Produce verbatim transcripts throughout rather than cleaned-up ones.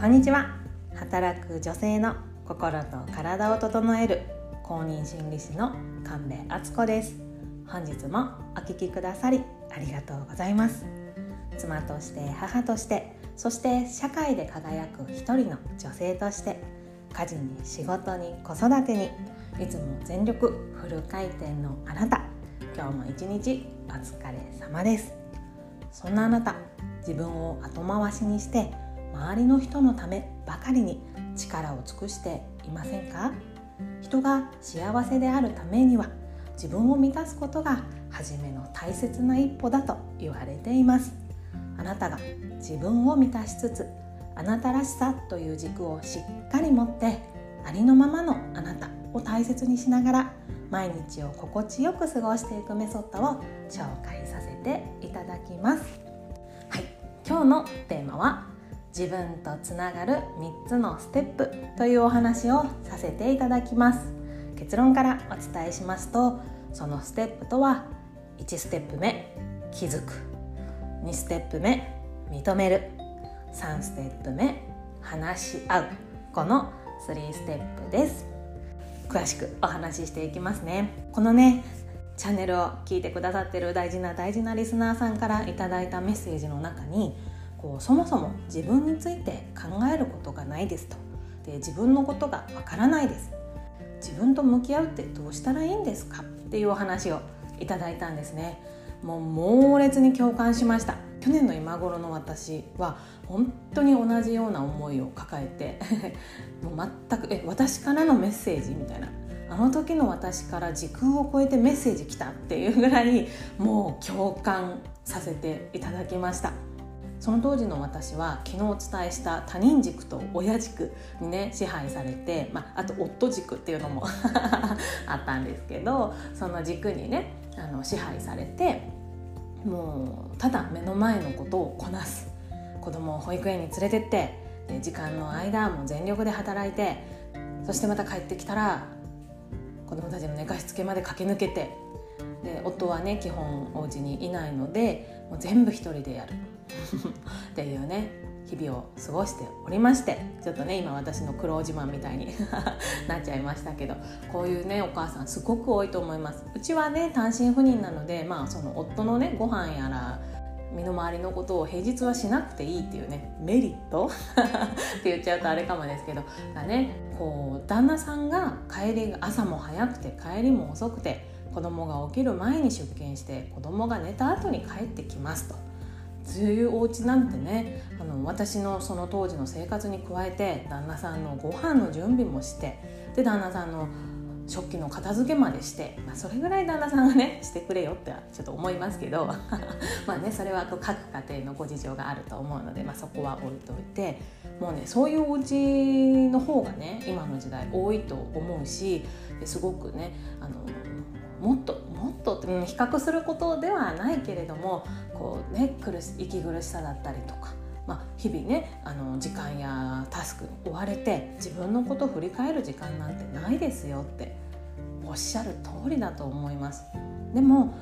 こんにちは。働く女性の心と体を整える公認心理師の神戸敦子です。本日もお聞きくださりありがとうございます。妻として、母として、そして社会で輝く一人の女性として、家事に仕事に子育てにいつも全力フル回転のあなた、今日も一日お疲れ様です。そんなあなた、自分を後回しにして周りの人のためばかりに力を尽くしていませんか？人が幸せであるためには自分を満たすことが初めの大切な一歩だと言われています。あなたが自分を満たしつつ、あなたらしさという軸をしっかり持って、ありのままのあなたを大切にしながら毎日を心地よく過ごしていくメソッドを紹介させていただきます。はい、今日のテーマは自分とつながるみっつのステップというお話をさせていただきます。結論からお伝えしますと、そのステップとは、いちステップ目気づく、にステップ目認める、さんステップ目話し合う、このさんステップです。詳しくお話ししていきますね。このね、チャンネルを聞いてくださってる大事な大事なリスナーさんからいただいたメッセージの中に、こうそもそも自分について考えることがないですと、で自分のことがわからないです、自分と向き合うってどうしたらいいんですかっていうお話をいただいたんですね。もう猛烈に共感しました。去年の今頃の私は本当に同じような思いを抱えてもう全くえ私からのメッセージみたいな、あの時の私から時空を超えてメッセージ来たっていうぐらい、もう共感させていただきました。その当時の私は、昨日お伝えした他人軸と親軸にね支配されて、まあ、あと夫軸っていうのもあったんですけど、その軸にねあの支配されて、もうただ目の前のことをこなす、子供を保育園に連れてって、で時間の間も全力で働いて、そしてまた帰ってきたら子供たちの寝かしつけまで駆け抜けて、で夫はね基本お家にいないので、もう全部一人でやるっていうね日々を過ごしておりまして、ちょっとね今私の苦労自慢みたいになっちゃいましたけど、こういうねお母さんすごく多いと思います。うちはね単身赴任なので、まあその夫のねご飯やら身の回りのことを平日はしなくていいっていうねメリットって言っちゃうとあれかもですけどだね、こう旦那さんが帰りが朝も早くて帰りも遅くて、子供が起きる前に出勤して、子供が寝た後に帰ってきますと、そういうお家なんてね、あの私のその当時の生活に加えて、旦那さんのご飯の準備もして、で旦那さんの食器の片付けまでして、まあ、それぐらい旦那さんがねしてくれよってちょっと思いますけどまあねそれは各家庭のご事情があると思うので、まあ、そこは置いといて、もうねそういうお家の方がね今の時代多いと思うし、ですごくねあのもっともっとって、うん、比較することではないけれども、こうね苦し息苦しさだったりとか、まあ、日々ねあの時間やタスクに追われて、自分のことを振り返る時間なんてないですよっておっしゃる通りだと思います。でも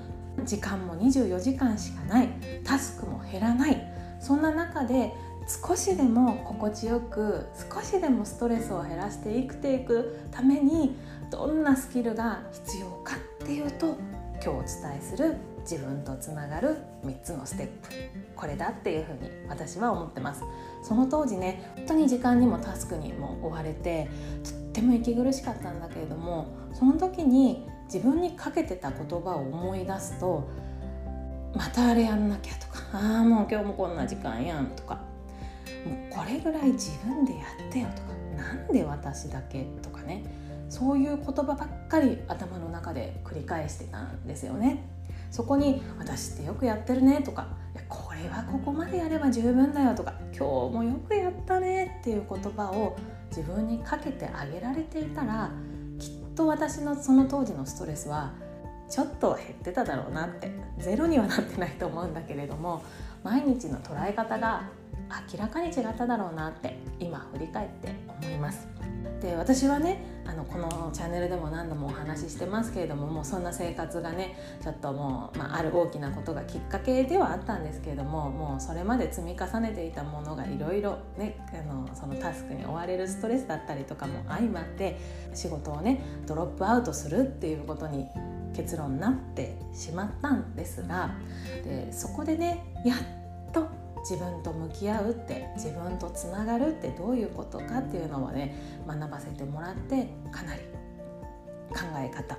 時間もにじゅうよじかんしかない、タスクも減らない、そんな中で少しでも心地よく、少しでもストレスを減らして生きていくためにどんなスキルが必要かっていうと、今日お伝えする自分とつながるみっつのステップ、これだっていうふうに私は思ってます。その当時ね本当に時間にもタスクにも追われて、とっても息苦しかったんだけれども、その時に自分にかけてた言葉を思い出すと、またあれやんなきゃとか、あーもう今日もこんな時間やんとか、もうこれぐらい自分でやってよとか、なんで私だけとかね、そういう言葉ばっかり頭の中で繰り返してたんですよね。そこに私ってよくやってるねとか、これはここまでやれば十分だよとか、今日もよくやったねっていう言葉を自分にかけてあげられていたら、きっと私のその当時のストレスはちょっと減ってただろうなって、ゼロにはなってないと思うんだけれども、毎日の捉え方が明らかに違っただろうなって今振り返って思います。で私はねあのこのチャンネルでも何度もお話ししてますけれども、もうそんな生活がねちょっともう、まあ、ある大きなことがきっかけではあったんですけれども、もうそれまで積み重ねていたものがいろいろねあのそのタスクに追われるストレスだったりとかも相まって仕事をねドロップアウトするっていうことに結論になってしまったんですが、でそこでねやっと自分と向き合うって自分とつながるってどういうことかっていうのをね学ばせてもらって、かなり考え方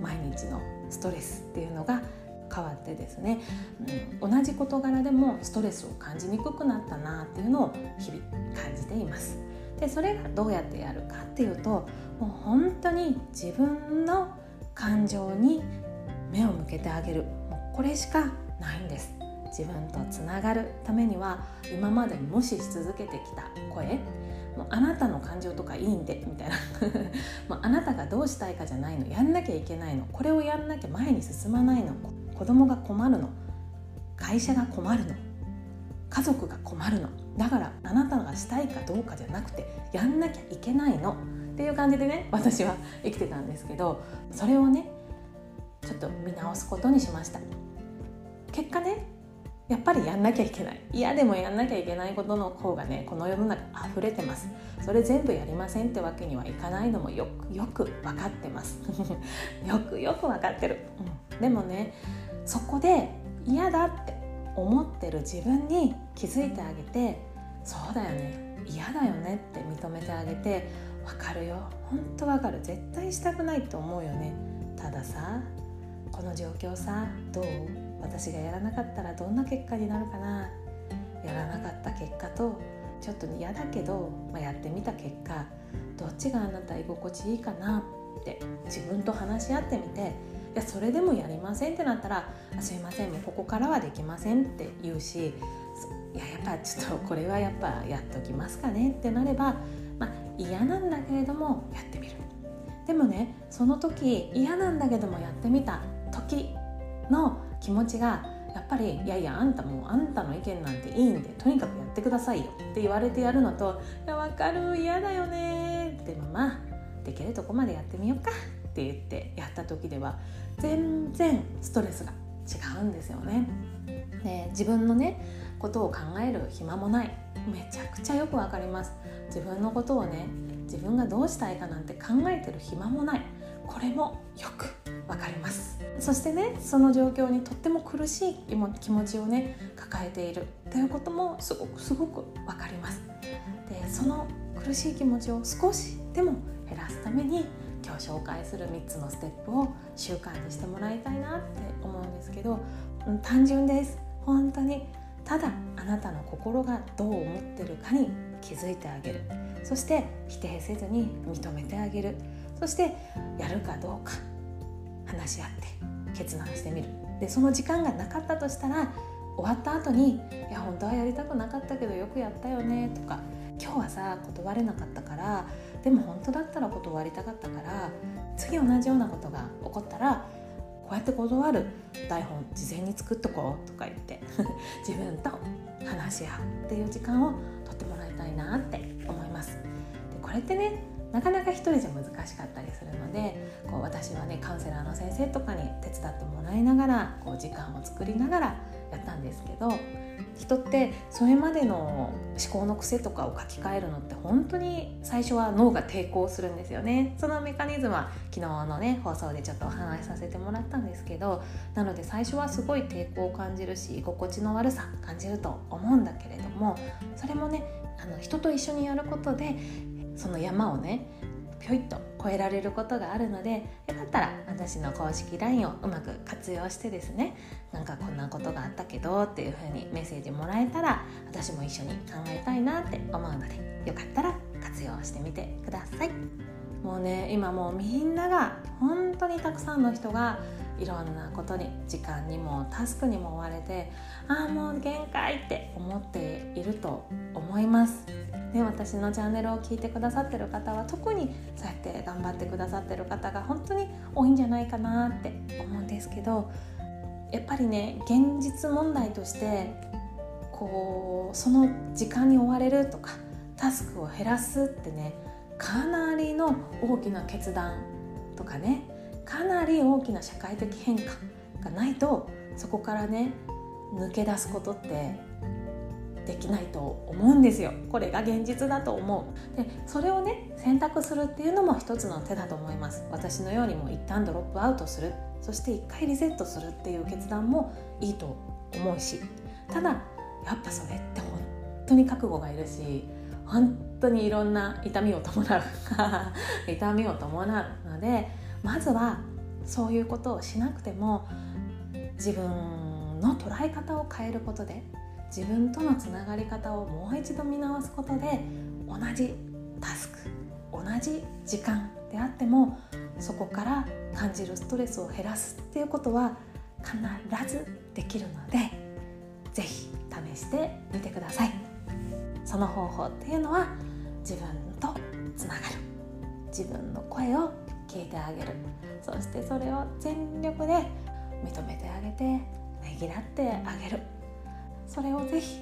毎日のストレスっていうのが変わってですね、うん、同じ事柄でもストレスを感じにくくなったなっていうのを日々感じています。でそれがどうやってやるかっていうと、もう本当に自分の感情に目を向けてあげる、もうこれしかないんです。自分とつながるためには、今まで無視し続けてきた声、もうあなたの感情とかいいんでみたいなもうあなたがどうしたいかじゃないの、やんなきゃいけないの、これをやんなきゃ前に進まないの、子供が困るの、会社が困るの、家族が困るの、だからあなたがしたいかどうかじゃなくてやんなきゃいけないのっていう感じでね私は生きてたんですけど、それをねちょっと見直すことにしました。結果ねやっぱりやんなきゃいけない、嫌でもやんなきゃいけないことの方がねこの世の中あふれてます。それ全部やりませんってわけにはいかないのもよくよく分かってますよくよく分かってる、うん、でもねそこで嫌だって思ってる自分に気づいてあげて、そうだよね嫌だよねって認めてあげて、分かるよ本当分かる、絶対したくないって思うよね、たださこの状況さどう、私がやらなかったらどんな結果になるかな、やらなかった結果とちょっと嫌だけど、まあ、やってみた結果どっちがあなた居心地いいかなって自分と話し合ってみて、いやそれでもやりませんってなったらすいませんもうここからはできませんって言うし、いややっぱちょっとこれはやっぱやっときますかねってなれば、まあ、嫌なんだけれどもやってみる。でもねその時嫌なんだけどもやってみた時の気持ちがやっぱりいやいやあんたもうあんたの意見なんていいんでとにかくやってくださいよって言われてやるのと、いや分かる嫌だよねってまあできるとこまでやってみようかって言ってやった時では全然ストレスが違うんですよね。で自分のねことを考える暇もない、めちゃくちゃよく分かります。自分のことをね自分がどうしたいかなんて考えてる暇もない、これもよくわかります。そしてねその状況にとっても苦しい気持ちをね抱えているということもすごくすごくわかります。でその苦しい気持ちを少しでも減らすために、今日紹介するみっつのステップを習慣にしてもらいたいなって思うんですけど、単純です。本当にただあなたの心がどう思ってるかに気づいてあげる、そして否定せずに認めてあげる、そしてやるかどうか話し合って決断してみる。でその時間がなかったとしたら、終わった後にいや本当はやりたくなかったけどよくやったよねとか、今日はさ断れなかったからでも本当だったら断りたかったから、次同じようなことが起こったらこうやって断る台本事前に作っとこうとか言って自分と話し合うっていう時間を取ってもらいたいなって思います。でこれってねなかなか一人じゃ難しかったりするので、こう私はねカウンセラーの先生とかに手伝ってもらいながら、こう時間を作りながらやったんですけど、人ってそれまでの思考の癖とかを書き換えるのって本当に最初は脳が抵抗するんですよね。そのメカニズムは昨日のね放送でちょっとお話しさせてもらったんですけど、なので最初はすごい抵抗を感じるし居心地の悪さ感じると思うんだけれども、それもねあの人と一緒にやることでその山をねぴょいっと越えられることがあるので、よかったら私の公式 ライン をうまく活用してですね、なんかこんなことがあったけどっていう風にメッセージもらえたら私も一緒に考えたいなって思うので、よかったら活用してみてください。もうね今もうみんなが本当にたくさんの人がいろんなことに時間にもタスクにも追われて、ああもう限界って思っていると思います。で私のチャンネルを聞いてくださってる方は特にそうやって頑張ってくださってる方が本当に多いんじゃないかなって思うんですけど、やっぱりね現実問題としてこうその時間に追われるとかタスクを減らすってねかなりの大きな決断とかね、かなり大きな社会的変化がないと、そこからね抜け出すことってできないと思うんですよ。これが現実だと思う。で、それをね選択するっていうのも一つの手だと思います。私のようにも一旦ドロップアウトする、そして一回リセットするっていう決断もいいと思うし、ただやっぱそれって本当に覚悟がいるし、本当にいろんな痛みを伴う痛みを伴うので、まずはそういうことをしなくても自分の捉え方を変えることで、自分とのつながり方をもう一度見直すことで、同じタスク、同じ時間であってもそこから感じるストレスを減らすっていうことは必ずできるので、ぜひ試してみてください。その方法っていうのは、自分とつながる、自分の声を聞いてあげる、そしてそれを全力で認めてあげて、ねぎらってあげる。それをぜひ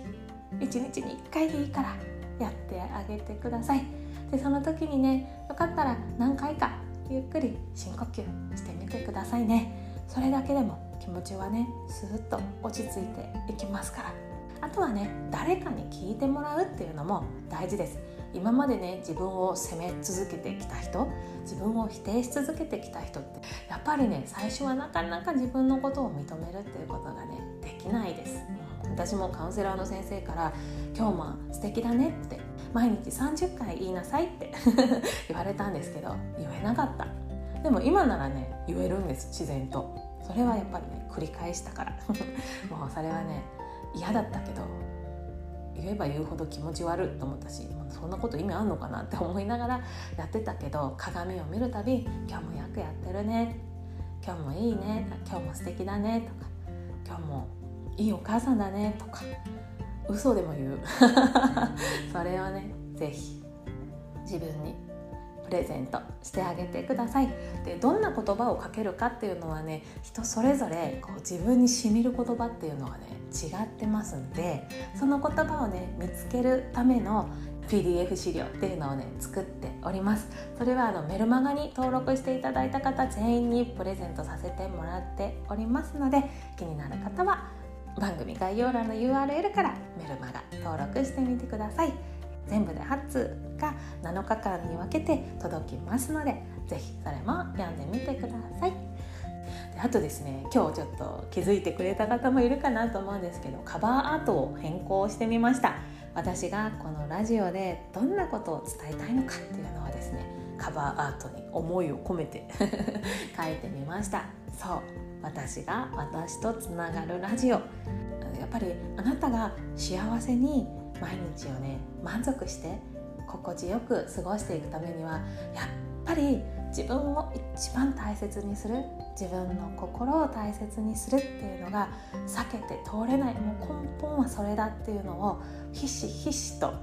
いちにちにいっかいでいいからやってあげてください。で、その時にね、よかったら何回かゆっくり深呼吸してみてくださいね。それだけでも気持ちはねスーッと落ち着いていきますから。あとはね、誰かに聞いてもらうっていうのも大事です。今までね、自分を責め続けてきた人、自分を否定し続けてきた人って、やっぱりね最初はなかなか自分のことを認めるっていうことがねできないです。私もカウンセラーの先生から、今日も素敵だねって毎日さんじゅっかい言いなさいって言われたんですけど、言えなかった。でも今ならね言えるんです、自然と。それはやっぱりね繰り返したからもうそれはね嫌だったけど、言えば言うほど気持ち悪いと思ったし、そんなこと意味あんのかなって思いながらやってたけど、鏡を見るたび、今日もよくやってるね、今日もいいね、今日も素敵だねとか、今日もいいお母さんだねとか、嘘でも言うそれをねぜひ自分にプレゼントしてあげてください。で、どんな言葉をかけるかっていうのはね、人それぞれこう自分に染みる言葉っていうのはね違ってますんで、その言葉をね見つけるための ピーディーエフ 資料っていうのをね作っております。それはあのメルマガに登録していただいた方全員にプレゼントさせてもらっておりますので、気になる方は番組概要欄の ユーアールエル からメルマガ登録してみてください。全部ではっつうがなのかかんに分けて届きますので、ぜひそれも読んでみてください。で、あとですね、今日ちょっと気づいてくれた方もいるかなと思うんですけど、カバーアートを変更してみました。私がこのラジオでどんなことを伝えたいのかっていうのはですね、カバーアートに思いを込めて書いてみました。そう、私が私とつながるラジオ。やっぱりあなたが幸せに毎日をね満足して心地よく過ごしていくためには、やっぱり自分を一番大切にする、自分の心を大切にするっていうのが避けて通れない、もう根本はそれだっていうのをひしひしと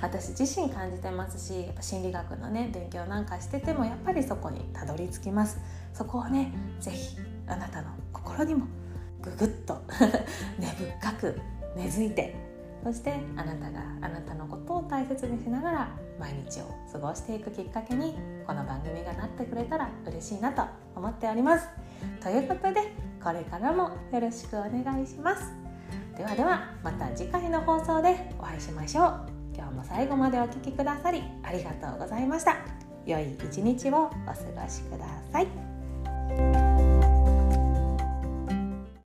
私自身感じてますし、やっぱ心理学のね勉強なんかしててもやっぱりそこにたどり着きます。そこをねぜひあなたの心にもぐぐっと根深く根付いて、そしてあなたがあなたのことを大切にしながら毎日を過ごしていくきっかけにこの番組がなってくれたら嬉しいなと思っております。ということで、これからもよろしくお願いします。ではでは、また次回の放送でお会いしましょう。今日も最後までお聞きくださりありがとうございました。良い一日をお過ごしください。